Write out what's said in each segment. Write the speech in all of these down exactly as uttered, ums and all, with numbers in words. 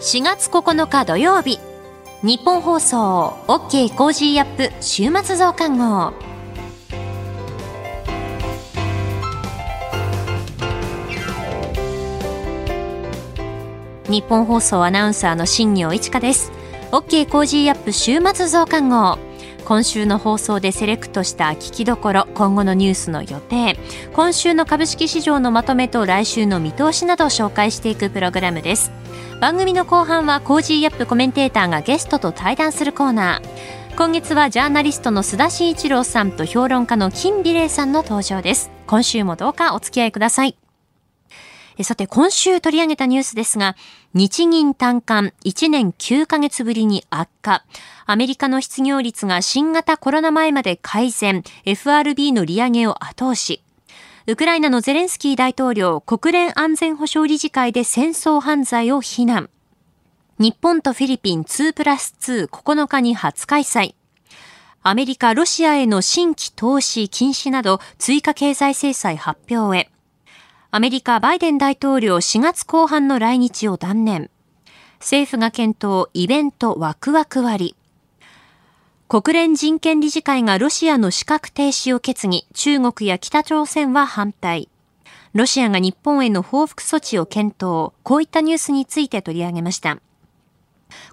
しがつここのか土曜日、日本放送 OK コージーアップ週末増刊号。日本放送アナウンサーの新業一華です。 OK コージーアップ週末増刊号、今週の放送でセレクトした聞きどころ、今後のニュースの予定、今週の株式市場のまとめと来週の見通しなどを紹介していくプログラムです。番組の後半はコージーアップコメンテーターがゲストと対談するコーナー。今月はジャーナリストの須田慎一郎さんと評論家の金美玲さんの登場です。今週もどうかお付き合いください。さて、今週取り上げたニュースですが、日銀短観いちねんきゅうかげつぶりに悪化。アメリカの失業率が新型コロナ前まで改善。エフアールビー の利上げを後押し。ウクライナのゼレンスキー大統領、国連安全保障理事会で戦争犯罪を非難。日本とフィリピンにプラスに、ここのかに初開催。アメリカ、ロシアへの新規投資禁止など追加経済制裁発表へ。アメリカ、バイデン大統領しがつこう半の来日を断念。政府が検討、イベントワクワク割。国連人権理事会がロシアの資格停止を決議。中国や北朝鮮は反対。ロシアが日本への報復措置を検討。こういったニュースについて取り上げました。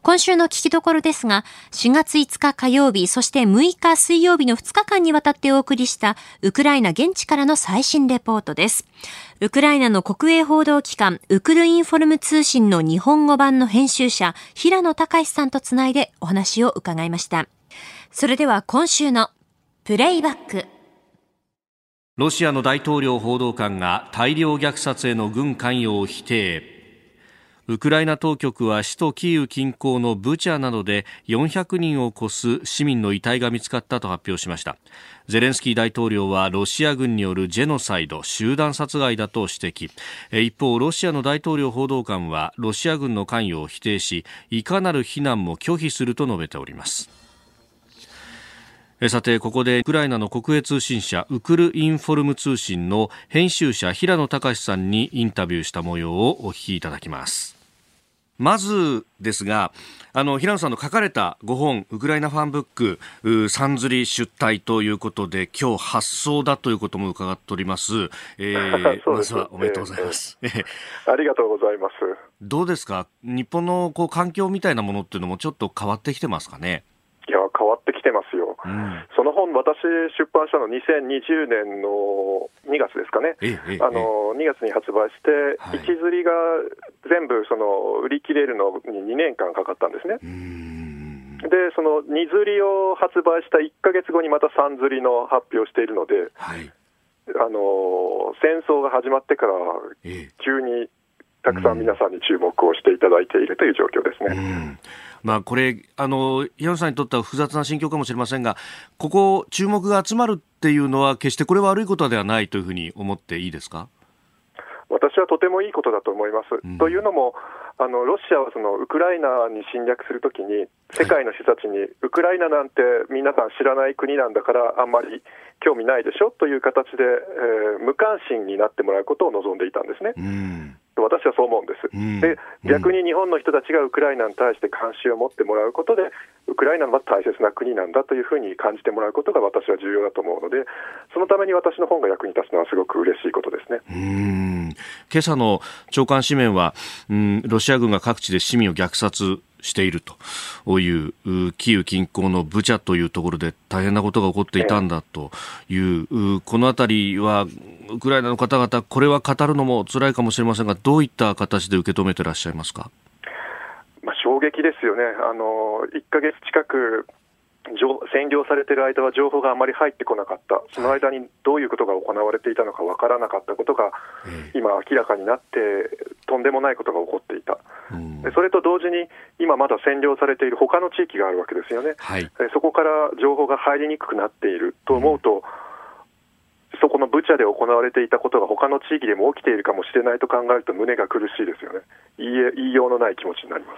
今週の聞きどころですが、しがついつか火曜日、そしてむいか水曜日のふつかかんにわたってお送りしたウクライナ現地からの最新レポートです。ウクライナの国営報道機関ウクルインフォルム通信の日本語版の編集者平野隆さんとつないでお話を伺いました。それでは今週のプレイバック。ロシアの大統領報道官が大量虐殺への軍関与を否定。ウクライナ当局は首都キーウ近郊のブチャなどでよんひゃくにんを超す市民の遺体が見つかったと発表しました。ゼレンスキー大統領はロシア軍によるジェノサイド、集団殺害だと指摘。一方、ロシアの大統領報道官はロシア軍の関与を否定し、いかなる非難も拒否すると述べております。さて、ここでウクライナの国営通信社ウクルインフォルム通信の編集者平野隆さんにインタビューした模様をお聞きいただきます。まずですが、あの平野さんの書かれたごほんウクライナファンブック、さんずり出題ということで今日発送だということも伺っております、えー、まずはおめでとうございます、えーえー、ありがとうございます。どうですか、日本のこう環境みたいなものっていうのもちょっと変わってきてますかね。いや、変わってきてますよ、うん、その本、私出版したのにせんにじゅうねんのにがつですかね、ええ、あのにがつに発売して、はい、一刷りが全部その売り切れるのににねんかんかかったんですね。うーん、でそのに刷りを発売したいっかげつごにまたさん刷りの発表しているので、はい、あの戦争が始まってから急にたくさん皆さんに注目をしていただいているという状況ですね。うん、まあ、これあの平野さんにとっては複雑な心境かもしれませんが、ここ注目が集まるっていうのは決してこれは悪いことではないというふうに思っていいですか。私はとてもいいことだと思います、うん、というのもあのロシアはそのウクライナに侵略するときに世界の人たちに、はい、ウクライナなんて皆さん知らない国なんだからあんまり興味ないでしょという形で、えー、無関心になってもらうことを望んでいたんですね、うん、私はそう思うんです、うん、で逆に日本の人たちがウクライナに対して関心を持ってもらうことで、ウクライナは大切な国なんだというふうに感じてもらうことが私は重要だと思うので、そのために私の本が役に立つのはすごく嬉しいことですね。うーん、今朝の朝刊紙面は、うん、ロシア軍が各地で市民を虐殺しているというキーウ近郊のブチャというところで大変なことが起こっていたんだという、ええ、このあたりはウクライナの方々、これは語るのも辛いかもしれませんが、どういった形で受け止めていらっしゃいますか。まあ、衝撃ですよね。あのいっかげつ近く占領されている間は情報があまり入ってこなかった、その間にどういうことが行われていたのかわからなかったことが今明らかになって、とんでもないことが起こっていた。それと同時に今まだ占領されている他の地域があるわけですよね、はい、そこから情報が入りにくくなっていると思うと、そこのブチャで行われていたことが他の地域でも起きているかもしれないと考えると胸が苦しいですよね。言い、言いようのない気持ちになりま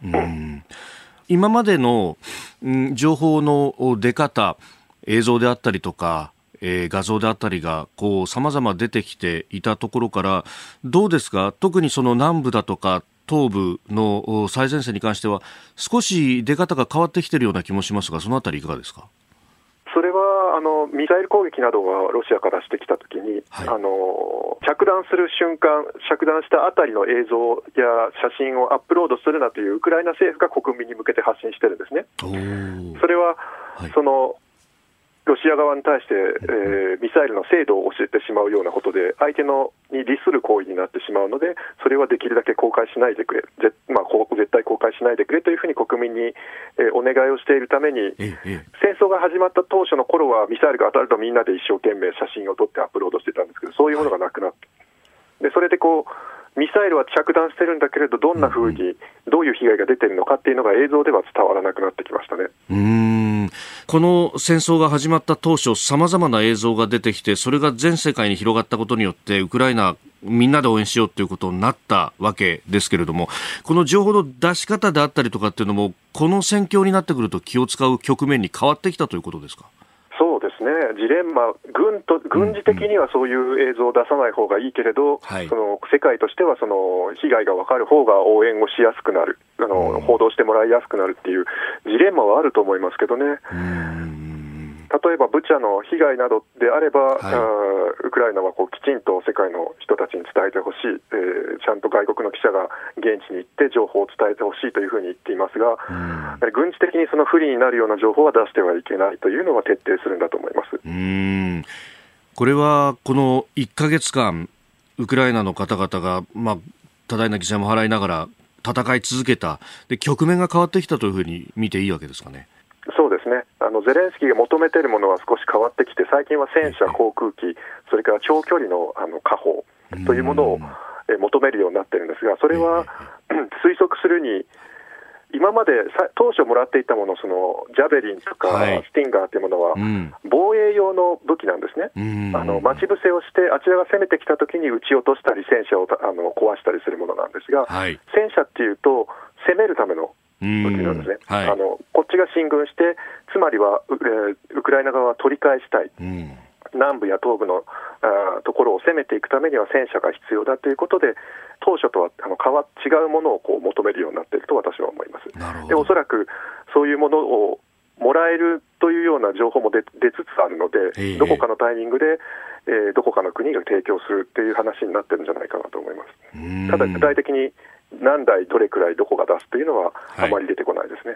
すね。うん、今までの情報の出方、映像であったりとか、えー、画像であったりがこう様々出てきていたところから、どうですか、特にその南部だとか東部の最前線に関しては少し出方が変わってきているような気もしますが、そのあたりいかがですか。それはあのミサイル攻撃などがロシアからしてきたときに、はい、あの着弾する瞬間、着弾したあたりの映像や写真をアップロードするなというウクライナ政府が国民に向けて発信してるんですね。それは、はい、そのロシア側に対して、えー、ミサイルの精度を教えてしまうようなことで相手のに利する行為になってしまうので、それはできるだけ公開しないでくれ、ぜ、まあ、こう絶対公開しないでくれというふうに国民に、えー、お願いをしているために、ええ、戦争が始まった当初の頃はミサイルが当たるとみんなで一生懸命写真を撮ってアップロードしてたんですけど、そういうものがなくなって、はい、でそれでこうミサイルは着弾してるんだけれど、どんなふうに、うん、どういう被害が出てるのかっていうのが映像では伝わらなくなってきましたね。うーん、この戦争が始まった当初、さまざまな映像が出てきて、それが全世界に広がったことによってウクライナみんなで応援しようということになったわけですけれども、この情報の出し方であったりとかっていうのもこの戦況になってくると気を使う局面に変わってきたということですか。そうですね、ジレンマ、軍と軍事的にはそういう映像を出さない方がいいけれど、はい、その世界としてはその被害が分かる方が応援をしやすくなる、あの報道してもらいやすくなるっていうジレンマはあると思いますけどね。うーん、例えばブチャの被害などであれば、はい、あウクライナはこうきちんと世界の人たちに伝えてほしい、えー、ちゃんと外国の記者が現地に行って情報を伝えてほしいというふうに言っていますが、軍事的にその不利になるような情報は出してはいけないというのは徹底するんだと思います。うーん、これはこのいっかげつかんウクライナの方々が、まあ、多大な犠牲も払いながら戦い続けた、で局面が変わってきたというふうに見ていいわけですかね。そうですね、あのゼレンスキーが求めているものは少し変わってきて、最近は戦車、航空機、それから長距離のあの火砲というものをえ求めるようになっているんですが、それは推測するに今まで当初もらっていたもの、そのジャベリンとかスティンガーというものは防衛用の武器なんですね。あの待ち伏せをしてあちらが攻めてきたときに撃ち落としたり戦車をあの壊したりするものなんですが、はい、戦車っていうと攻めるための武器なんですね。はい、あのこっちが進軍して、つまりは ウ,、えー、ウクライナ側は取り返したい、うん、南部や東部のあところを攻めていくためには戦車が必要だということで、当初とはあの変わ違うものをこう求めるようになっていると私は思います。でおそらくそういうものをもらえるというような情報も 出, 出つつあるので、どこかのタイミングで、えー、どこかの国が提供するという話になっているんじゃないかなと思います。ただ具体的に何台どれくらいどこが出すというのはあまり出てこないですね。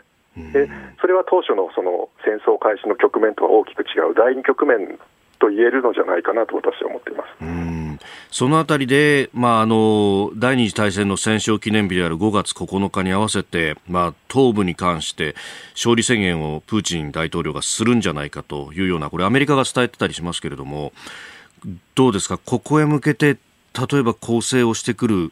はい、でそれは当初 の, その戦争開始の局面とは大きく違う第二局面と言えるのじゃないかなと私は思っています。うん、そのあたりで、まあ、あの第二次大戦の戦勝記念日であるごがつここのかに合わせて、まあ、東部に関して勝利宣言をプーチン大統領がするんじゃないかというような、これアメリカが伝えてたりしますけれども、どうですか、ここへ向けて例えば攻勢をしてくる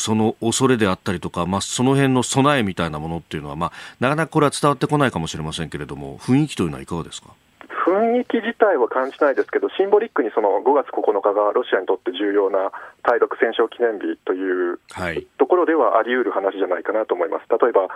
その恐れであったりとか、まあ、その辺の備えみたいなものっていうのは、まあ、なかなかこれは伝わってこないかもしれませんけれども、雰囲気というのはいかがですか。雰囲気自体は感じないですけど、シンボリックにそのごがつここのかがロシアにとって重要な対独戦勝記念日というところではあり得る話じゃないかなと思います。例えば、うん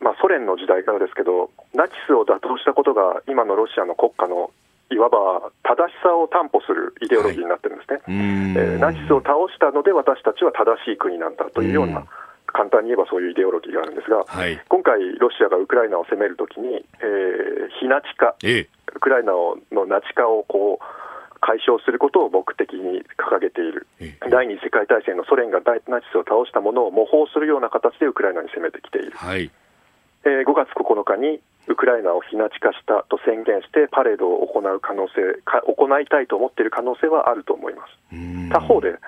まあ、ソ連の時代からですけど、ナチスを打倒したことが今のロシアの国家のいわば正しさを担保するイデオロギーになってるんですね。はい、えー、ナチスを倒したので私たちは正しい国なんだというような、簡単に言えばそういうイデオロギーがあるんですが、はい、今回ロシアがウクライナを攻めるときに、えー、非ナチ化、えー、ウクライナのナチ化をこう解消することを目的に掲げている。第二次世界大戦のソ連がナチスを倒したものを模倣するような形でウクライナに攻めてきている。はい、えー、ごがつここのかにウクライナを非ナチ化したと宣言してパレードを行う可能性か行いたいと思っている可能性はあると思います。他方で、うん、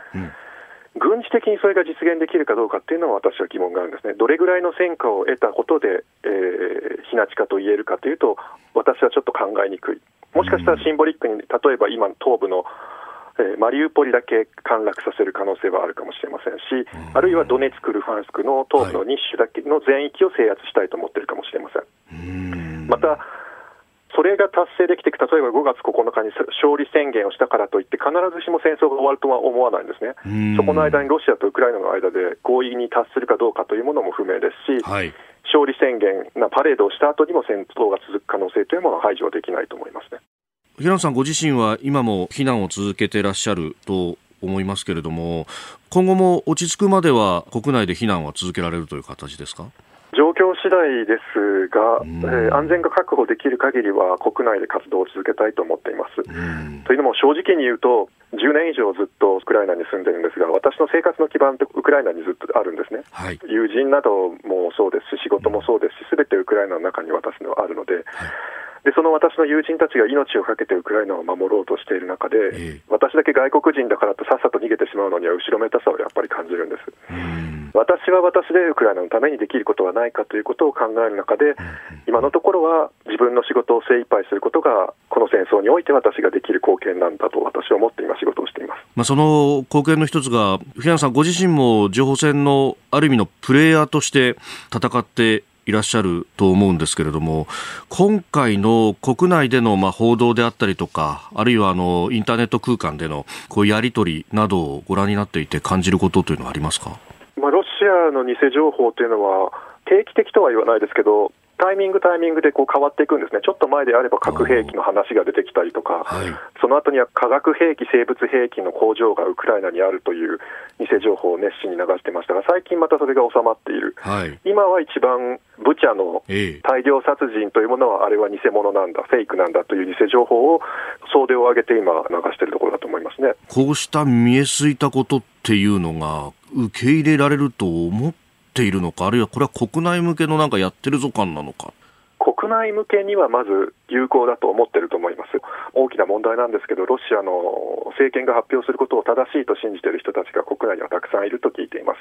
軍事的にそれが実現できるかどうかっていうのは私は疑問があるんですね。どれぐらいの戦果を得たことで、えー、非ナチ化と言えるかというと私はちょっと考えにくい。もしかしたらシンボリックに例えば今の東部のマリウポリだけ陥落させる可能性はあるかもしれませんし、あるいはドネツク、ルファンスクの東部のに州だけの全域を制圧したいと思っているかもしれません。またそれが達成できていく、例えばごがつここのかに勝利宣言をしたからといって必ずしも戦争が終わるとは思わないんですね。そこの間にロシアとウクライナの間で合意に達するかどうかというものも不明ですし、はい、勝利宣言なパレードをした後にも戦闘が続く可能性というものは排除できないと思いますね。平野さんご自身は今も避難を続けていらっしゃると思いますけれども、今後も落ち着くまでは国内で避難は続けられるという形ですか？状況次第ですが、えー、安全が確保できる限りは国内で活動を続けたいと思っています。うん、というのも正直に言うとじゅうねん以上ずっとウクライナに住んでるんですが、私の生活の基盤ってウクライナにずっとあるんですね。はい、友人などもそうですし仕事もそうですし、全てウクライナの中に私のあるので、はい、でその私の友人たちが命をかけてウクライナを守ろうとしている中で、えー、私だけ外国人だからとさっさと逃げてしまうのには後ろめたさをやっぱり感じるんです。うん、私は私でウクライナのためにできることはないかということを考える中で、今のところは自分の仕事を精一杯することがこの戦争において私ができる貢献なんだと私は思って今仕事をしています。まあ、その貢献の一つが、平野さんご自身も情報戦のある意味のプレイヤーとして戦っていらっしゃると思うんですけれども、今回の国内でのまあ報道であったりとか、あるいはあのインターネット空間でのこうやり取りなどをご覧になっていて感じることというのはありますか？まあ、ロシアの偽情報というのは定期的とは言わないですけど、タイミングタイミングでこう変わっていくんですね。ちょっと前であれば核兵器の話が出てきたりとか、はい、その後には化学兵器、生物兵器の工場がウクライナにあるという偽情報を熱心に流してましたが、最近またそれが収まっている。はい、今は一番ブチャの大量殺人というものはあれは偽物なんだ、フェイクなんだという偽情報を総出を挙げて今流しているところだと思いますね。こうした見えすいたことっていうのが受け入れられると思ってているのか、あるいはこれは国内向けのなんかやってるぞ感なのか。国内向けにはまず有効だと思っていると思います。大きな問題なんですけど、ロシアの政権が発表することを正しいと信じている人たちが国内にはたくさんいると聞いています。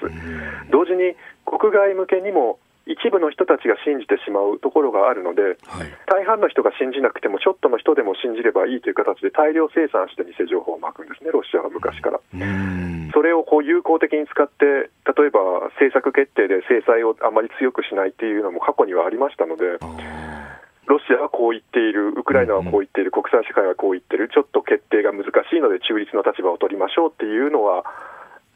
同時に国外向けにも一部の人たちが信じてしまうところがあるので、はい、大半の人が信じなくてもちょっとの人でも信じればいいという形で大量生産して偽情報をまくんですね、ロシアは昔から。うん、それをこう有効的に使って、例えば政策決定で制裁をあまり強くしないというのも過去にはありましたので、ロシアはこう言っている、ウクライナはこう言っている、国際社会はこう言っている、ちょっと決定が難しいので中立の立場を取りましょうというのは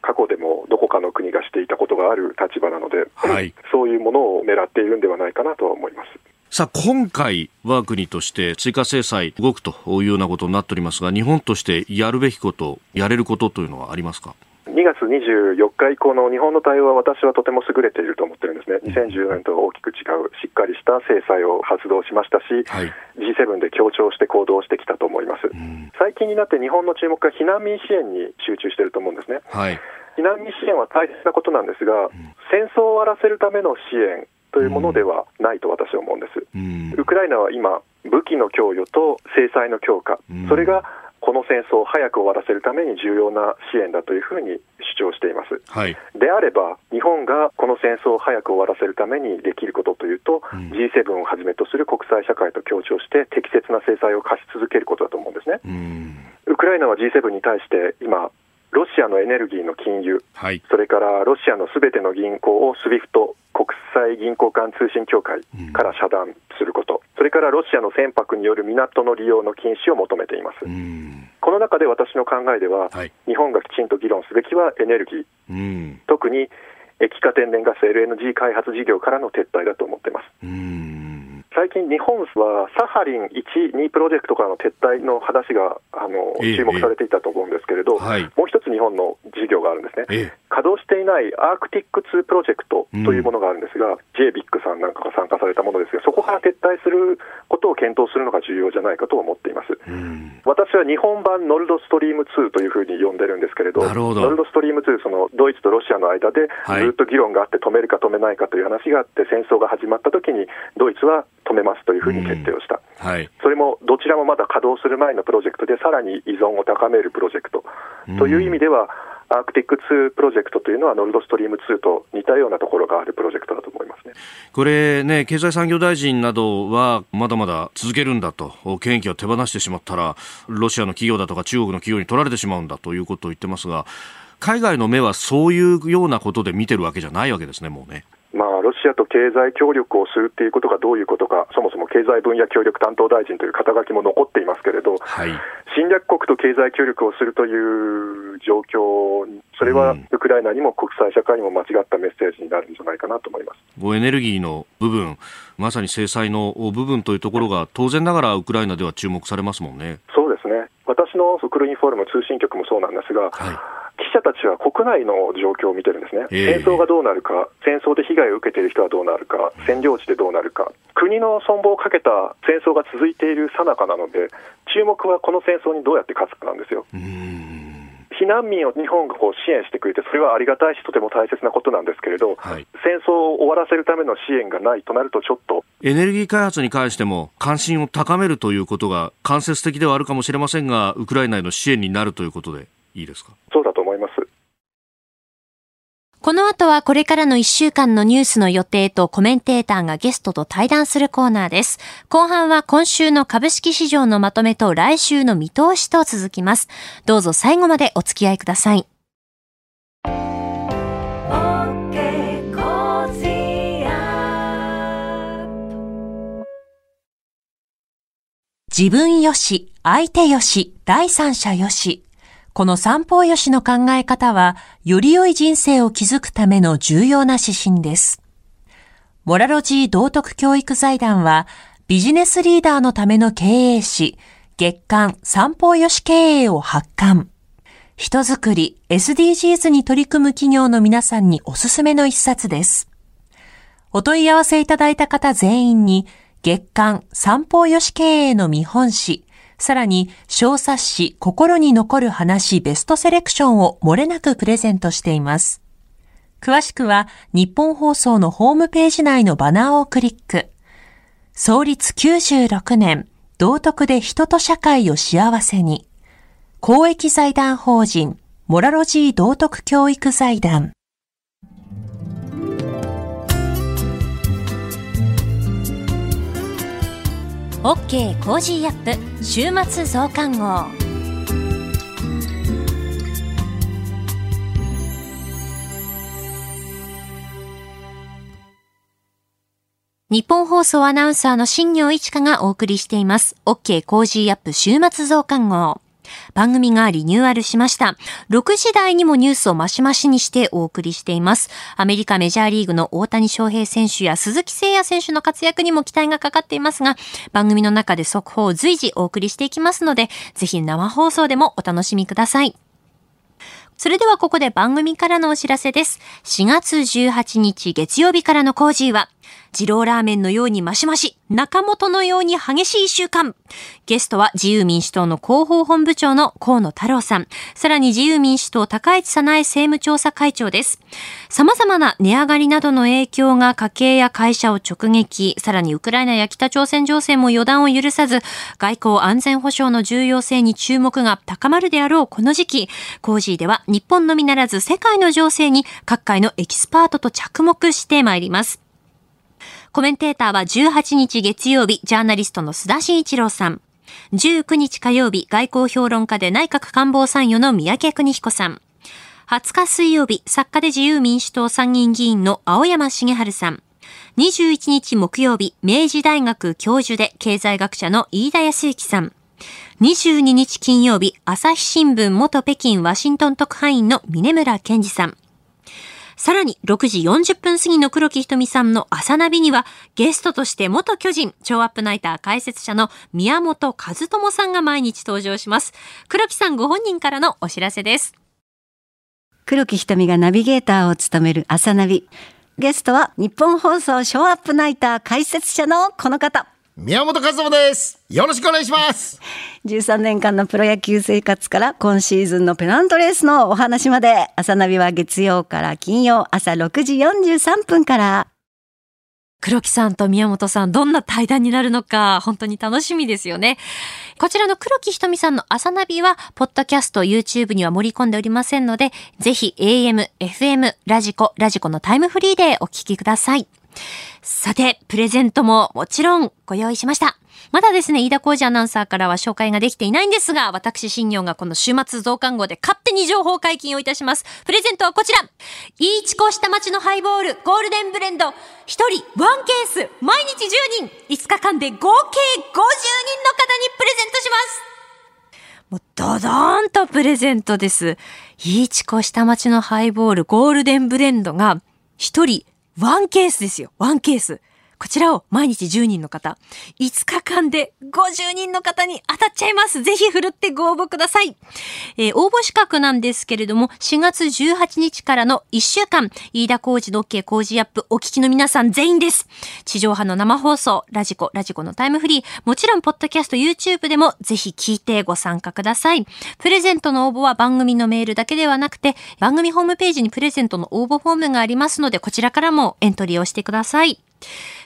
過去でもどこかの国がしていたことがある立場なので、はい、そういうものを狙っているんではないかなとは思います。さあ、今回我が国として追加制裁動くというようなことになっておりますが、日本としてやるべきこと、やれることというのはありますか？にがつにじゅうよっか以降の日本の対応は私はとても優れていると思ってるんですね。にせんじゅうよねんとは大きく違うしっかりした制裁を発動しましたし、はい、ジーセブン で協調して行動してきたと思います。うん、最近になって日本の注目が避難民支援に集中していると思うんですね。はい、避難民支援は大切なことなんですが、うん、戦争を終わらせるための支援というものではないと私は思うんです。うん、ウクライナは今武器の供与と制裁の強化、うん、それがこの戦争を早く終わらせるために重要な支援だというふうに主張しています。はい、であれば日本がこの戦争を早く終わらせるためにできることというと、うん、ジーセブン をはじめとする国際社会と協調して適切な制裁を課し続けることだと思うんですね。うん、ウクライナは ジーセブン に対して今ロシアのエネルギーの禁輸、はい、それからロシアのすべての銀行を スイフト 国際銀行間通信協会から遮断すること、うん、それからロシアの船舶による港の利用の禁止を求めています。うん、この中で私の考えでは、はい、日本がきちんと議論すべきはエネルギー、うん、特に液化天然ガス エルエヌジー 開発事業からの撤退だと思っています。うん最近日本はサハリンいち、にプロジェクトからの撤退の話があの注目されていたと思うんですけれど、ええはい、もう一つ日本の事業があるんですね。ええ、稼働していないアークティックツープロジェクトというものがあるんですが、うん、ジェイビック さんなんかが参加されたものですが、そこから撤退することを検討するのが重要じゃないかと思っています。うん、私は日本版ノルドストリームツーというふうに呼んでるんですけれど、なるほど。ノルドストリームツー、そのドイツとロシアの間でずっと議論があって止めるか止めないかという話があって、戦争が始まった時にドイツは止めますというふうに決定をした。うんはい、それもどちらもまだ稼働する前のプロジェクトでさらに依存を高めるプロジェクト、うん、という意味ではアークティックツープロジェクトというのはノルドストリームツーと似たようなところがあるプロジェクトだと思いますね。これね、経済産業大臣などはまだまだ続けるんだと、権益を手放してしまったらロシアの企業だとか中国の企業に取られてしまうんだということを言ってますが、海外の目はそういうようなことで見てるわけじゃないわけですね、もうね。まあ、ロシアと経済協力をするということがどういうことか、そもそも経済分野協力担当大臣という肩書きも残っていますけれど、はい、侵略国と経済協力をするという状況、それはウクライナにも国際社会にも間違ったメッセージになるんじゃないかなと思います。うん、エネルギーの部分、まさに制裁の部分というところが当然ながらウクライナでは注目されますもんね。そうですね。私のウ送るインフォールも通信局もそうなんですが、はい、記者たちは国内の状況を見てるんですね、えー、戦争がどうなるか、戦争で被害を受けている人はどうなるか、占領地でどうなるか、国の存亡をかけた戦争が続いている最中なので、注目はこの戦争にどうやって勝つかなんですよ。うーん、避難民を日本がこう支援してくれて、それはありがたいしとても大切なことなんですけれど、はい、戦争を終わらせるための支援がないとなると、ちょっとエネルギー開発に関しても関心を高めるということが間接的ではあるかもしれませんが、ウクライナへの支援になるということでいいですか？そうだと思います。この後はこれからのいっしゅうかんのニュースの予定とコメンテーターがゲストと対談するコーナーです。後半は今週の株式市場のまとめと来週の見通しと続きます。どうぞ最後までお付き合いください。自分よし、相手よし、第三者よし。この三方よしの考え方は、より良い人生を築くための重要な指針です。モラロジー道徳教育財団は、ビジネスリーダーのための経営誌、月刊三方よし経営を発刊。人づくり、エスディージーズ に取り組む企業の皆さんにおすすめの一冊です。お問い合わせいただいた方全員に、月刊三方よし経営の見本誌、さらに小冊子心に残る話ベストセレクションを漏れなくプレゼントしています。詳しくは日本放送のホームページ内のバナーをクリック。創立きゅうじゅうろくねん、道徳で人と社会を幸せに。公益財団法人モラロジー道徳教育財団。OK コージーアップ週末増刊号。日本放送アナウンサーの新業一華がお送りしています OK コージーアップ週末増刊号。番組がリニューアルしました。ろくじ台にもニュースを増し増しにしてお送りしています。アメリカメジャーリーグの大谷翔平選手や鈴木誠也選手の活躍にも期待がかかっていますが、番組の中で速報を随時お送りしていきますので、ぜひ生放送でもお楽しみください。それではここで番組からのお知らせです。しがつじゅうはちにち月曜日からのコージーは、二郎ラーメンのようにマシマシ、中本のように激しいいっしゅうかん。ゲストは自由民主党の広報本部長の河野太郎さん、さらに自由民主党高市早苗政務調査会長です。様々な値上がりなどの影響が家計や会社を直撃、さらにウクライナや北朝鮮情勢も予断を許さず、外交安全保障の重要性に注目が高まるであろうこの時期、コージーでは日本のみならず世界の情勢に各界のエキスパートと着目してまいります。コメンテーターはじゅうはちにち月曜日、ジャーナリストの須田慎一郎さん。じゅうくにち火曜日、外交評論家で内閣官房参与の三宅邦彦さん。はつか水曜日、作家で自由民主党参議院議員の青山茂春さん。にじゅういちにち木曜日、明治大学教授で経済学者の飯田康之さん。にじゅうににち金曜日、朝日新聞元北京ワシントン特派員の峰村健二さん。さらにろくじよんじゅっぷん過ぎの黒木瞳さんの朝ナビにはゲストとして元巨人超アップナイター解説者の宮本和智さんが毎日登場します。黒木さんご本人からのお知らせです。黒木瞳がナビゲーターを務める朝ナビ、ゲストは日本放送超アップナイター解説者のこの方、宮本和智です。よろしくお願いします。じゅうさんねんかんのプロ野球生活から今シーズンのペナントレースのお話まで、朝ナビは月曜から金曜朝ろくじよんじゅうさんぷんから。黒木さんと宮本さん、どんな対談になるのか本当に楽しみですよね。こちらの黒木瞳さんの朝ナビはポッドキャスト、YouTube には盛り込んでおりませんので、ぜひ エーエム、エフエム、ラジコ、ラジコのタイムフリーでお聞きください。さて、プレゼントももちろんご用意しました。まだですね、飯田浩司アナウンサーからは紹介ができていないんですが、私新業がこの週末増刊号で勝手に情報解禁をいたします。プレゼントはこちら。いいちこ下町のハイボールゴールデンブレンドひとりいちケース毎日じゅうにんいつかかんで合計ごじゅうにんの方にプレゼントします。もうドドーンとプレゼントです。いいちこ下町のハイボールゴールデンブレンドがひとりいちケースですよ。いちケース。こちらを毎日じゅうにんの方、いつかかんでごじゅうにんの方に当たっちゃいます。ぜひふるってご応募ください。えー、応募資格なんですけれども、しがつじゅうはちにちからのいっしゅうかん、飯田浩司の OK 工事アップ、お聞きの皆さん全員です。地上波の生放送、ラジコ、ラジコのタイムフリー、もちろんポッドキャスト、 YouTube でもぜひ聞いてご参加ください。プレゼントの応募は番組のメールだけではなくて、番組ホームページにプレゼントの応募フォームがありますので、こちらからもエントリーをしてください。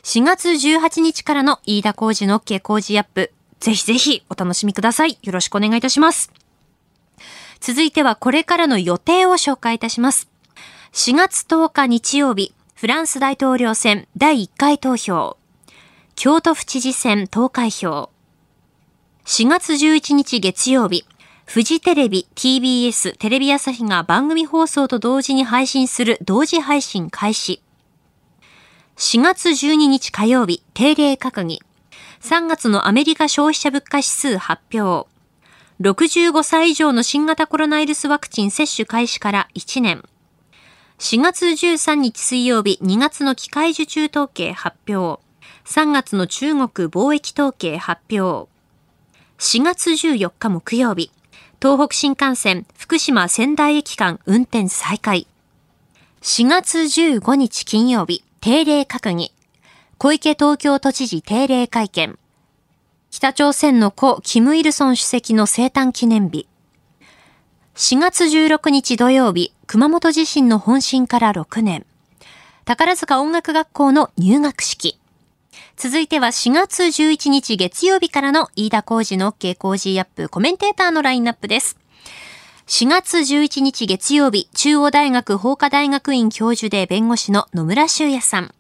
しがつじゅうはちにちからの飯田浩司の OK 工事アップ、ぜひぜひお楽しみください。よろしくお願いいたします。続いてはこれからの予定を紹介いたします。しがつとおか日曜日、フランス大統領選だいいっかい投票、京都府知事選投開票。しがつじゅういちにち月曜日、フジテレビ、ティービーエス、テレビ朝日が番組放送と同時に配信する同時配信開始。しがつじゅうににち火曜日、定例閣議。さんがつのアメリカ消費者物価指数発表。ろくじゅうごさい以上の新型コロナウイルスワクチン接種開始からいちねん。しがつじゅうさんにち水曜日、にがつの機械受注統計発表。さんがつの中国貿易統計発表。しがつじゅうよっか木曜日、東北新幹線福島仙台駅間運転再開。しがつじゅうごにち金曜日、定例閣議、小池東京都知事定例会見。北朝鮮の故キム・イルソン主席の生誕記念日。しがつじゅうろくにち土曜日、熊本地震の本震からろくねん。宝塚音楽学校の入学式。続いてはしがつじゅういちにち月曜日からの飯田浩司の OK 工事アップコメンテーターのラインナップです。しがつじゅういちにち月曜日、中央大学法科大学院教授で弁護士の野村修也さん。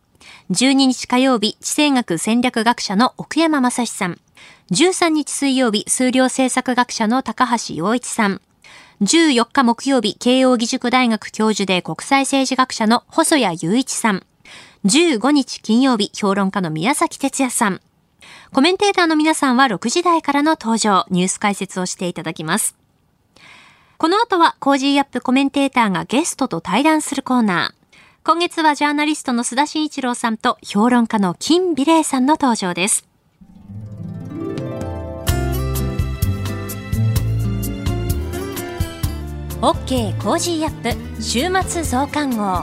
じゅうににち火曜日、地政学戦略学者の奥山正史さん。じゅうさんにち水曜日、数量政策学者の高橋洋一さん。じゅうよっか木曜日、慶応義塾大学教授で国際政治学者の細谷雄一さん。じゅうごにち金曜日、評論家の宮崎哲也さん。コメンテーターの皆さんはろくじ台からの登場、ニュース解説をしていただきます。この後はコージーアップコメンテーターがゲストと対談するコーナー。今月はジャーナリストの須田慎一郎さんと評論家の金美玲さんの登場です。OK コージーアップ週末増刊号。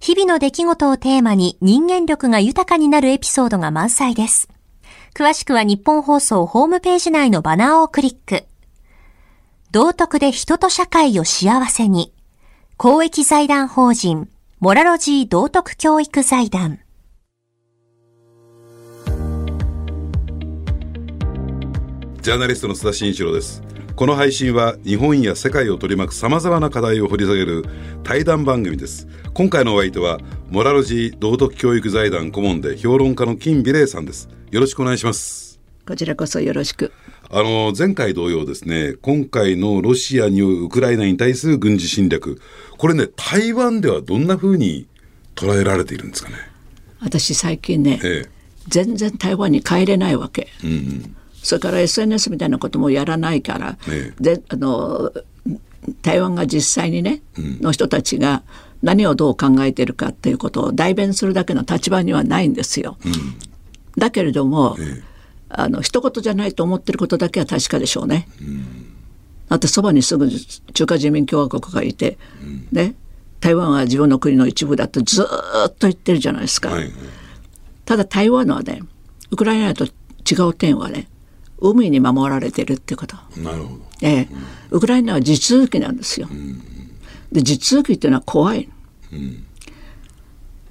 日々の出来事をテーマに人間力が豊かになるエピソードが満載です。詳しくは日本放送ホームページ内のバナーをクリック。道徳で人と社会を幸せに。公益財団法人モラロジー道徳教育財団。ジャーナリストの須田慎一郎です。この配信は日本や世界を取り巻く様々な課題を掘り下げる対談番組です。今回のお相手はモラロジー道徳教育財団顧問で評論家の金美玲さんです。よろしくお願いします。こちらこそよろしく。あの前回同様ですね、今回のロシアによるウクライナに対する軍事侵略、これね、台湾ではどんな風に捉えられているんですかね。私最近ね、ええ、全然台湾に帰れないわけ、うんうん、それから エスエヌエス みたいなこともやらないから、ええ、であの台湾が実際にね、うん、の人たちが何をどう考えてるかっていうことを代弁するだけの立場にはないんですよ、うん、だけれども、ええ、あの一言じゃないと思ってることだけは確かでしょうね、うん、だってそばにすぐ中華人民共和国がいて、うんね、台湾は自分の国の一部だとずっと言ってるじゃないですか、はいはい、ただ台湾はね、ウクライナと違う点はね、海に守られてるってこと。なるほど、ええ、うん、ウクライナは地続きなんですよ、うん、で地続きっていうのは怖い、うん、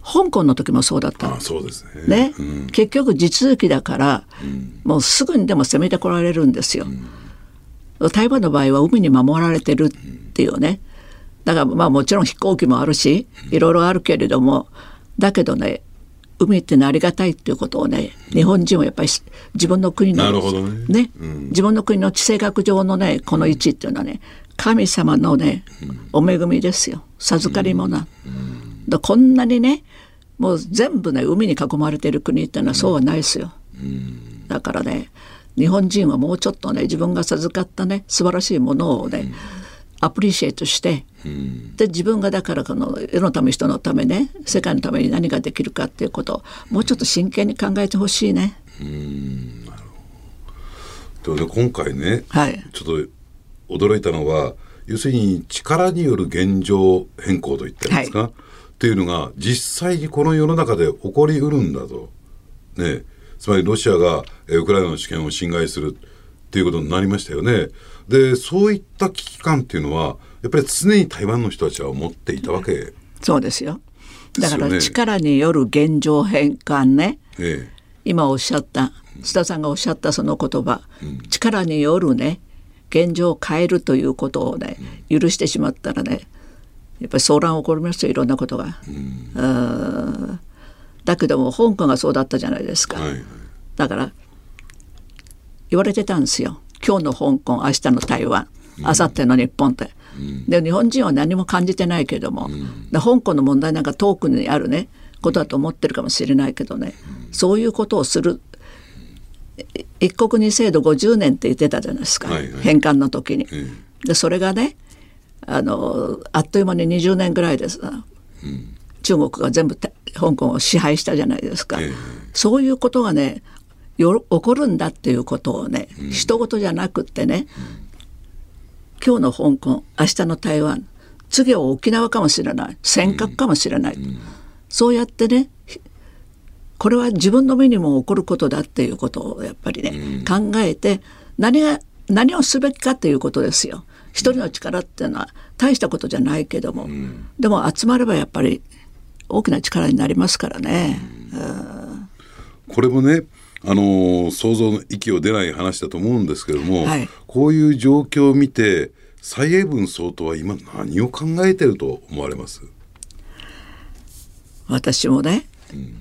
香港の時もそうだったの。ああ、そうですね、ね、うん、結局地続きだから、うん、もうすぐにでも攻めてこられるんですよ、うん、台湾の場合は海に守られてるっていうね、だからまあもちろん飛行機もあるしいろいろあるけれども、だけどね海ってのありがたいっていうことをね、日本人はやっぱり自分の国の、なるほどね、ね、うん、自分の国の地政学上のねこの位置っていうのはね、神様のねお恵みですよ、授かり物、うん、だこんなにねもう全部ね海に囲まれている国っていうのはそうはないですよ、うん、だからね日本人はもうちょっとね自分が授かったね素晴らしいものをね、うん、アプリシエートして、うん、で自分がだからこの世のため人のためね世界のために何ができるかっていうことをもうちょっと真剣に考えてほしいね。うん、なるほど。でもね今回ね、はい、ちょっと驚いたのは要するに力による現状変更といったんですか、はい、っていうのが実際にこの世の中で起こりうるんだと、ね、つまりロシアがウクライナの主権を侵害するっていうことになりましたよね。でそういった危機感っていうのはやっぱり常に台湾の人たちは持っていたわけですよね。そうですよ。だから力による現状変換ね、ええ、今おっしゃった須田さんがおっしゃったその言葉、うん、力によるね現状を変えるということをね許してしまったらねやっぱり騒乱起こりますよ、いろんなことが、うん、だけども香港がそうだったじゃないですか、はいはい、だから言われてたんですよ、今日の香港、明日の台湾、明後日の日本って、うん、で日本人は何も感じてないけども、うん、で香港の問題なんか遠くにあるねことだと思ってるかもしれないけどね、うん、そういうことをする一国二制度ごじゅうねんって言ってたじゃないですか、はいはい、返還の時に、うん、でそれがねあのあっという間ににじゅうねんぐらいですな、うん、中国が全部香港を支配したじゃないですか、えー、そういうことがねよ起こるんだっていうことをね、うん、人事じゃなくってね、うん、今日の香港明日の台湾次は沖縄かもしれない尖閣かもしれない、うん、そうやってねこれは自分の身にも起こることだっていうことをやっぱりね、うん、考えて何が何をすべきかっていうことですよ。一人の力っていうのは大したことじゃないけども、うん、でも集まればやっぱり大きな力になりますからね、うんうん、これもねあのー、想像の域を出ない話だと思うんですけども、はい、こういう状況を見て蔡英文総統は今何を考えていると思われます？私もね、うん、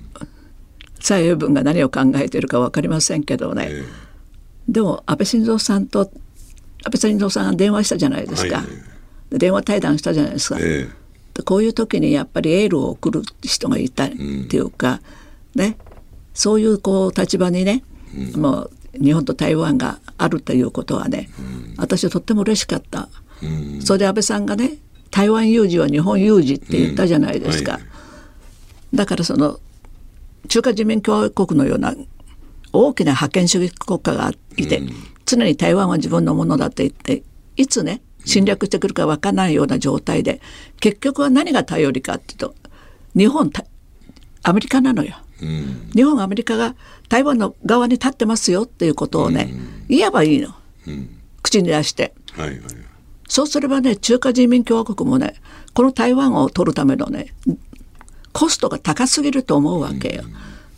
蔡英文が何を考えているか分かりませんけどね、えー、でも安倍晋三さんと安倍晋三さんが電話したじゃないですか、はいはい、電話対談したじゃないですか、えー、こういう時にやっぱりエールを送る人がいたっていうか、うん、ね、そういうこう立場にね、うん、もう日本と台湾があるということはね、うん、私はとっても嬉しかった、うん、それで安倍さんがね台湾有事は日本有事って言ったじゃないですか、うん、はい、だからその中華人民共和国のような大きな覇権主義国家がいて、うん、常に台湾は自分のものだって言っていつね侵略してくるか分からないような状態で結局は何が頼りかっていうと日本アメリカなのよ、うん、日本アメリカが台湾の側に立ってますよっていうことをね、うん、言えばいいの、うん、口に出して、はいはいはい、そうすればね中華人民共和国もねこの台湾を取るためのねコストが高すぎると思うわけよ、うん、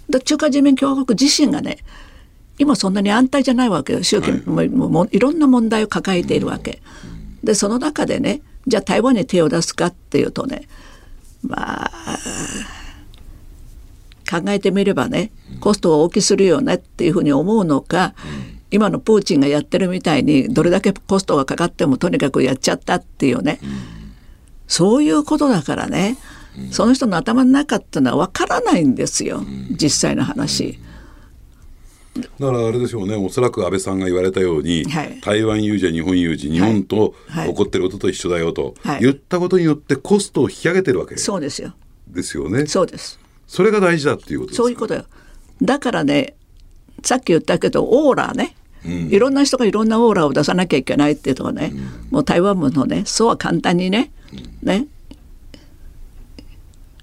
で中華人民共和国自身がね今そんなに安泰じゃないわけよ、習近平もいろんな問題を抱えているわけで、その中でねじゃあ台湾に手を出すかっていうとねまあ考えてみればねコストを大きするよねっていうふうに思うのか、今のプーチンがやってるみたいにどれだけコストがかかってもとにかくやっちゃったっていうね、そういうことだからねその人の頭の中っていうのは分からないんですよ実際の話だから。あれでしょうね、おそらく安倍さんが言われたように、はい、台湾有事は日本有事、日本と起こってることと一緒だよと、はい、言ったことによってコストを引き上げてるわけ、はい、そうですよ、ですよね、そうです、それが大事だっていうことですか。そういうことよ。だからねさっき言ったけどオーラね、うん、いろんな人がいろんなオーラを出さなきゃいけないっていうとかね、うん、もう台湾ものねそうは簡単にね、うん、ね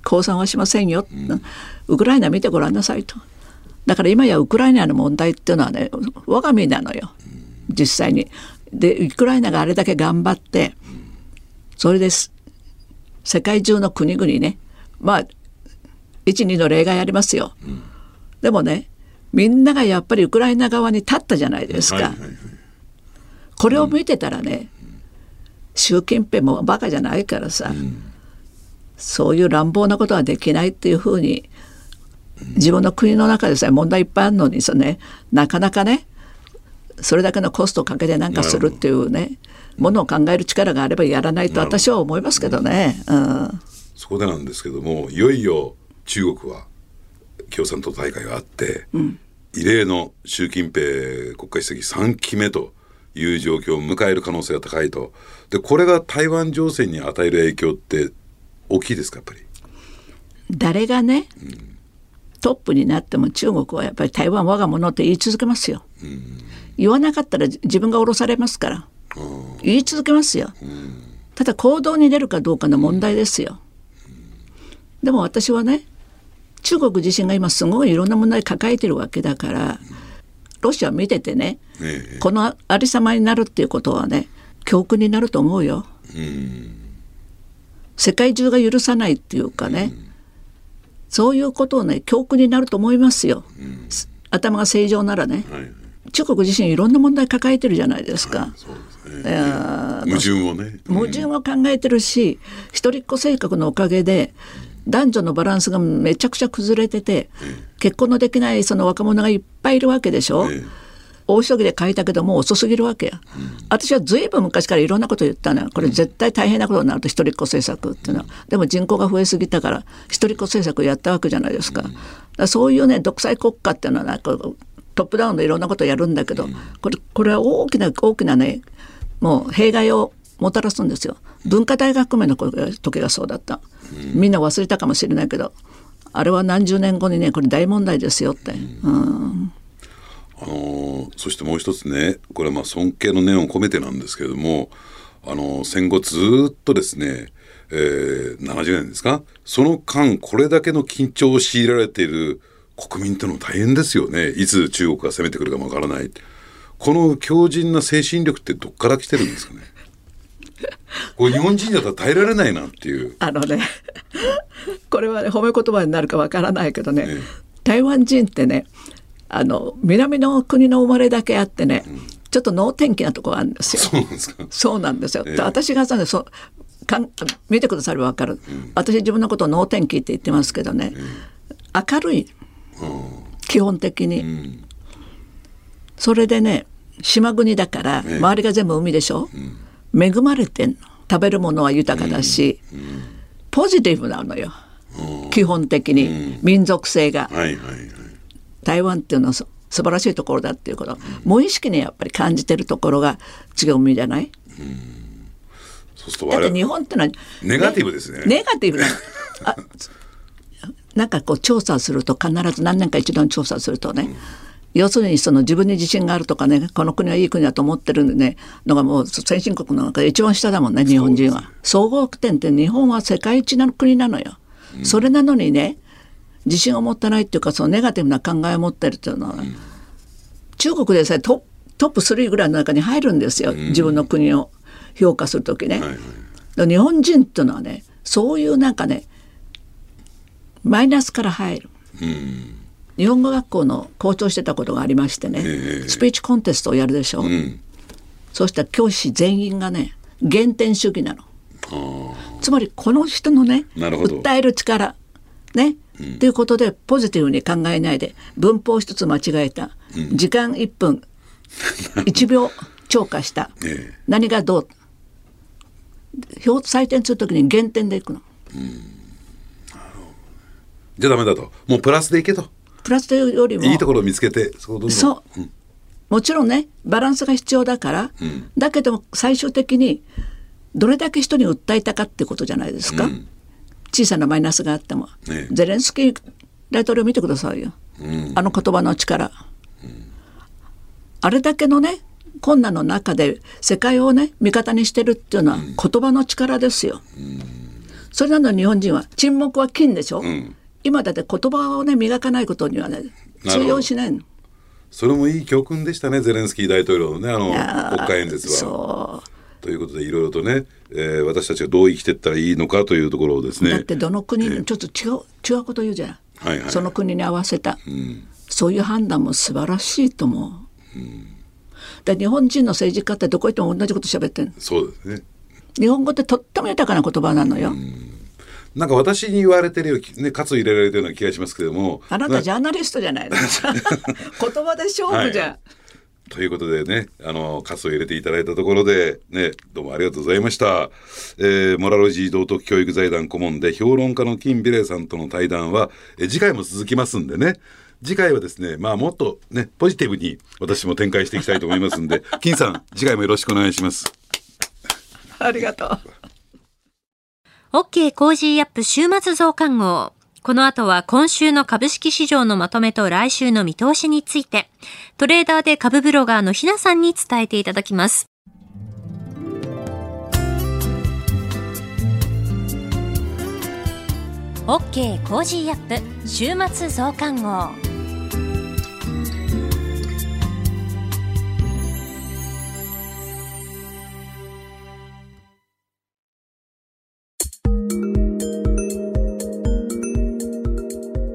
降参はしませんよ、うん、ウクライナ見てごらんなさいと。だから今やウクライナの問題っていうのはね我が身なのよ実際に。でウクライナがあれだけ頑張ってそれです世界中の国々ねまあ一二の例外ありますよ、うん、でもねみんながやっぱりウクライナ側に立ったじゃないですか、はいはいはい、これを見てたらね、うん、習近平もバカじゃないからさ、うん、そういう乱暴なことはできないっていうふうに、自分の国の中でさえ問題いっぱいあるのにさね、なかなかねそれだけのコストをかけて何かするっていうね、ものを考える力があればやらないと私は思いますけどね、うん、そこでなんですけども、いよいよ中国は共産党大会があって、うん、異例の習近平国家主席さんきめという状況を迎える可能性が高いと。でこれが台湾情勢に与える影響って大きいですか、やっぱり。誰がね、うんトップになっても中国はやっぱり台湾我が物って言い続けますよ、うん、言わなかったら自分が降ろされますから言い続けますよ、うん、ただ行動に出るかどうかの問題ですよ、うんうん、でも私はね中国自身が今すごいいろんな問題抱えてるわけだからロシア見ててね、ええ、このありさまになるっていうことはね教訓になると思うよ、うん、世界中が許さないっていうかね、うんそういうことをね教訓になると思いますよ、うん、頭が正常ならね、はい、中国自身いろんな問題抱えてるじゃないですか、はいそうですね、矛盾をね矛盾を考えてるし、うん、一人っ子性格のおかげで男女のバランスがめちゃくちゃ崩れてて、うん、結婚のできないその若者がいっぱいいるわけでしょ、うん、大急ぎで変えたけどもう遅すぎるわけや、うん、私はずいぶん昔からいろんなこと言ったのよ、これ絶対大変なことになると一人っ子政策っていうのは、うん、でも人口が増えすぎたから一人っ子政策をやったわけじゃないですか、うん、だからそういうね独裁国家っていうのはなんかトップダウンでいろんなことをやるんだけど、うん、これこれは大きな大きなねもう弊害をもたらすんですよ。文化大革命の時がそうだった、うん、みんな忘れたかもしれないけどあれは何十年後にねこれ大問題ですよって、うんあのそしてもう一つねこれはまあ尊敬の念を込めてなんですけれども、あの戦後ずっとですね、えー、ななじゅうねんですか、その間これだけの緊張を強いられている国民との大変ですよね。いつ中国が攻めてくるかもわからない、この強靭な精神力ってどっから来てるんですかねこれ日本人だったら耐えられないなっていうあのねこれは、ね、褒め言葉になるかわからないけど ね, ね台湾人ってねあの南の国の生まれだけあってね、うん、ちょっと能天気なところがあるんですよ。そうなんですか。そうなんですよ、えー、私がさそかん見てくだされば分かる、うん、私自分のことを能天気って言ってますけどね、えー、明るい、うん、基本的に、うん、それでね島国だから、えー、周りが全部海でしょ、うん、恵まれてんの、食べるものは豊かだし、うんうん、ポジティブなのよ、うん、基本的に、うん、民族性が、はいはいはい台湾っていうのは素晴らしいところだっていうこと、うん、無意識にやっぱり感じてるところが強みじゃない、うん、そうするとだって日本ってのはネガティブですね、ねネガティブなあなんかこう調査すると必ず何年か一度に調査するとね、うん、要するにその自分に自信があるとかねこの国はいい国だと思ってるんで、ね、のがもう先進国の中で一番下だもんね日本人は、ね、総合点って日本は世界一の国なのよ、うん、それなのにね自信を持ってないっていうかそのネガティブな考えを持ってるっていうのは、うん、中国でさえ ト, トップスリーぐらいの中に入るんですよ、うん、自分の国を評価するときね、はいはい、日本人っていうのはねそういうなんかねマイナスから入る、うん、日本語学校の校長してたことがありましてね、えー、スピーチコンテストをやるでしょ、うん、そうしたら教師全員がね原点主義なの、あつまりこの人のね訴える力ね、うん、ということでポジティブに考えないで文法一つ間違えた、うん、時間いっぷんいちびょう超過した、ええ、何がどう表採点するときに減点でいくの、うん、じゃダメだともうプラスでいけとプラスというよりもいいところを見つけてそこどんどんそう、うん、もちろんねバランスが必要だから、うん、だけども最終的にどれだけ人に訴えたかってことじゃないですか、うん小さなマイナスがあっても、ね、ゼレンスキー大統領見てくださいよ、うん、あの言葉の力、うん、あれだけのね困難の中で世界をね味方にしてるっていうのは言葉の力ですよ、うん、それなのに日本人は沈黙は金でしょ、うん、今だって言葉をね磨かないことにはね通用しないの。それもいい教訓でしたねゼレンスキー大統領のねあの国会演説はそうということでいろいろとね、えー、私たちがどう生きていったらいいのかというところをですねだってどの国にちょっと違う、えー、違うこと言うじゃん、はいはい、その国に合わせた、うん、そういう判断も素晴らしいと思う、うん、で日本人の政治家ってどこ行っても同じこと喋ってる。そうですね。日本語ってとっても豊かな言葉なのよ。うん、なんか私に言われてるよ、ね、喝入れられてるような気がしますけども。あなたジャーナリストじゃないですか。言葉で勝負じゃん、はい。ということでね、あの喝を入れていただいたところで、ね、どうもありがとうございました、えー、モラロジー道徳教育財団顧問で評論家の金美玲さんとの対談は、え次回も続きますんでね。次回はですね、まあ、もっと、ね、ポジティブに私も展開していきたいと思いますんで金さん次回もよろしくお願いします。ありがとう。OK コージーアップ週末増刊号。この後は今週の株式市場のまとめと来週の見通しについて、トレーダーで株ブロガーのひなさんに伝えていただきます。OK コージーアップ週末増刊号。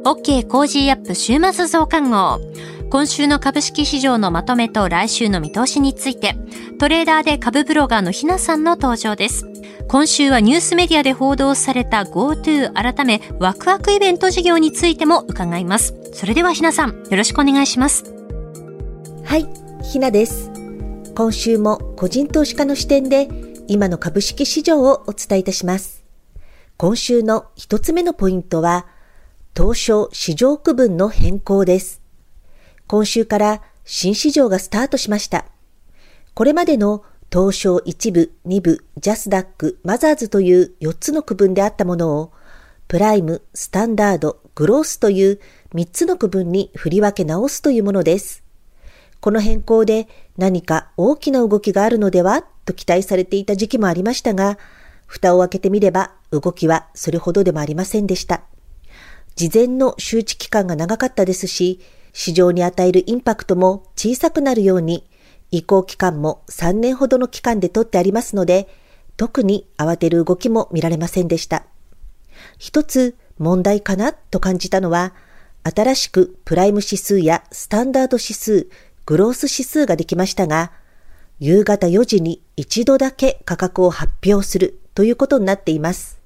OK コージーアップ週末増刊号。今週の株式市場のまとめと来週の見通しについて、トレーダーで株ブロガーのひなさんの登場です。今週はニュースメディアで報道された GoTo 改めワクワクイベント事業についても伺います。それではひなさん、よろしくお願いします。はい、ひなです。今週も個人投資家の視点で今の株式市場をお伝えいたします。今週の一つ目のポイントは東証市場区分の変更です。今週から新市場がスタートしました。これまでの東証一部、二部、ジャスダック、マザーズというよっつの区分であったものを、プライム、スタンダード、グロースというみっつの区分に振り分け直すというものです。この変更で何か大きな動きがあるのではと期待されていた時期もありましたが、蓋を開けてみれば動きはそれほどでもありませんでした。事前の周知期間が長かったですし、市場に与えるインパクトも小さくなるように、移行期間もさんねんほどの期間で取ってありますので、特に慌てる動きも見られませんでした。一つ問題かなと感じたのは、新しくプライム指数やスタンダード指数、グロース指数ができましたが、夕方よじに一度だけ価格を発表するということになっています。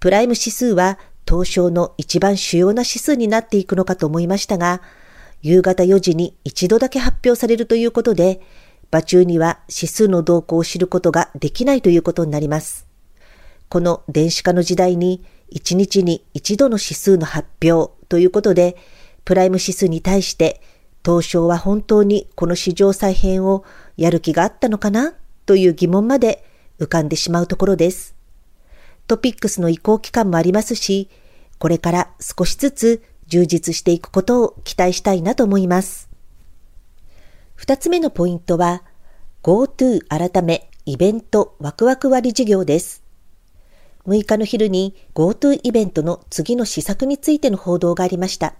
プライム指数は、東証の一番主要な指数になっていくのかと思いましたが、夕方よじに一度だけ発表されるということで、場中には指数の動向を知ることができないということになります。この電子化の時代に、いちにちに一度の指数の発表ということで、プライム指数に対して、東証は本当にこの市場再編をやる気があったのかなという疑問まで浮かんでしまうところです。トピックスの移行期間もありますし、これから少しずつ充実していくことを期待したいなと思います。二つ目のポイントは、GoTo 改めイベントワクワク割事業です。むいかの昼に GoTo イベントの次の施策についての報道がありました。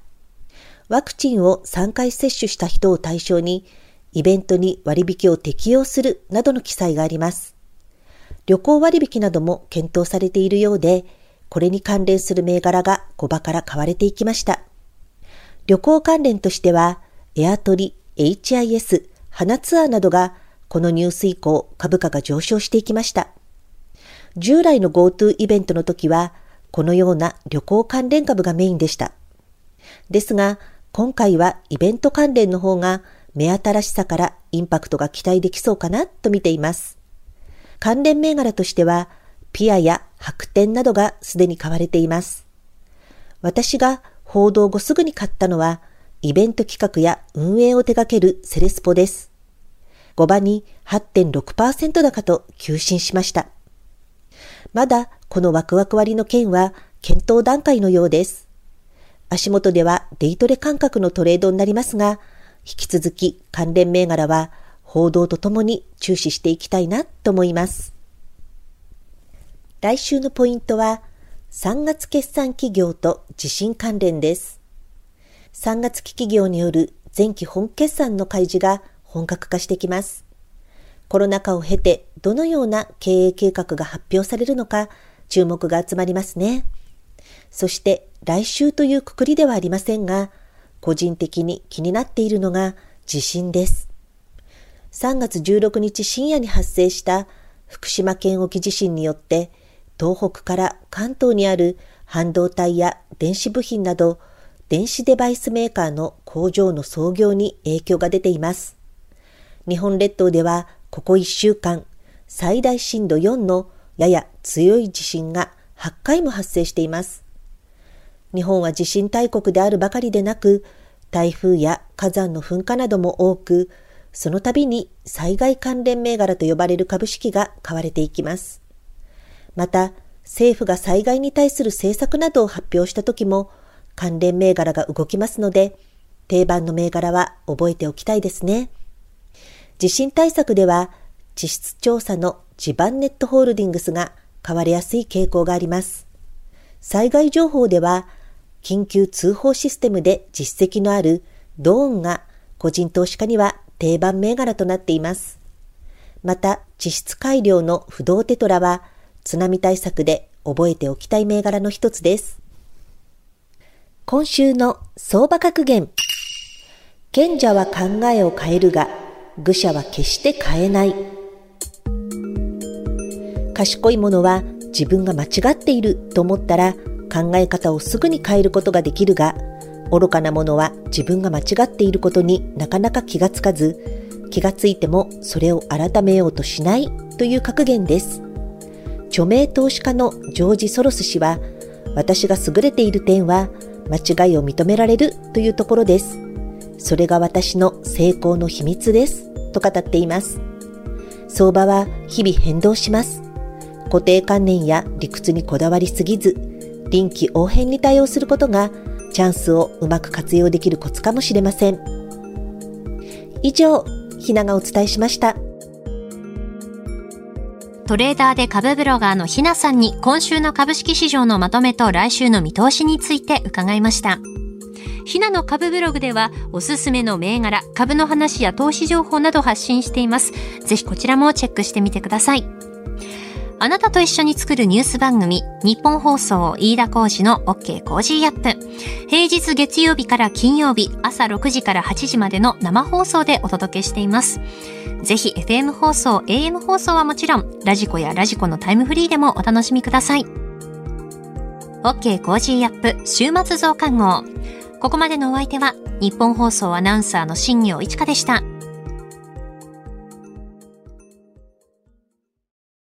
ワクチンをさんかい接種した人を対象に、イベントに割引を適用するなどの記載があります。旅行割引なども検討されているようで、これに関連する銘柄が小場から買われていきました。旅行関連としては、エアトリ、エイチアイエス、花ツアーなどがこのニュース以降株価が上昇していきました。従来の GoTo イベントの時は、このような旅行関連株がメインでした。ですが、今回はイベント関連の方が目新しさからインパクトが期待できそうかなと見ています。関連銘柄としては、ピアや白天などがすでに買われています。私が報道後すぐに買ったのは、イベント企画や運営を手掛けるセレスポです。ごばに はちてんろくパーセント 高と急進しました。まだこのワクワク割の件は検討段階のようです。足元ではデイトレ感覚のトレードになりますが、引き続き関連銘柄は報道とともに注視していきたいなと思います。来週のポイントは、さんがつ決算企業と地震関連です。さんがつ期企業による前期本決算の開示が本格化してきます。コロナ禍を経てどのような経営計画が発表されるのか注目が集まりますね。そして来週というくくりではありませんが、個人的に気になっているのが地震です。さんがつじゅうろくにち深夜に発生した福島県沖地震によって、東北から関東にある半導体や電子部品など電子デバイスメーカーの工場の操業に影響が出ています。日本列島ではここいっしゅうかん、最大震度よんのやや強い地震がはっかいも発生しています。日本は地震大国であるばかりでなく、台風や火山の噴火なども多く、その度に災害関連銘柄と呼ばれる株式が買われていきます。また、政府が災害に対する政策などを発表したときも、関連銘柄が動きますので、定番の銘柄は覚えておきたいですね。地震対策では、地質調査の地盤ネットホールディングスが買われやすい傾向があります。災害情報では、緊急通報システムで実績のあるドーンが個人投資家には定番銘柄となっています。また、地質改良の不動テトラは、津波対策で覚えておきたい銘柄の一つです。今週の相場格言。賢者は考えを変えるが、愚者は決して変えない。賢い者は自分が間違っていると思ったら、考え方をすぐに変えることができるが、愚かな者は自分が間違っていることになかなか気がつかず、気がついてもそれを改めようとしないという格言です。著名投資家のジョージ・ソロス氏は、私が優れている点は間違いを認められるというところです。それが私の成功の秘密ですと語っています。相場は日々変動します。固定観念や理屈にこだわりすぎず、臨機応変に対応することがチャンスをうまく活用できるコツかもしれません。以上、ひながお伝えしました。トレーダーで株ブロガーのひなさんに今週の株式市場のまとめと来週の見通しについて伺いました。ひなの株ブログではおすすめの銘柄、株の話や投資情報など発信しています。ぜひこちらもチェックしてみてください。あなたと一緒に作るニュース番組、日本放送飯田浩司の OK コージーアップ。平日月曜日から金曜日、朝ろくじからはちじまでの生放送でお届けしています。ぜひ エフエム 放送、エーエム 放送はもちろん、ラジコやラジコのタイムフリーでもお楽しみください。OK コージーアップ、週末増刊号。ここまでのお相手は、日本放送アナウンサーの新業一華でした。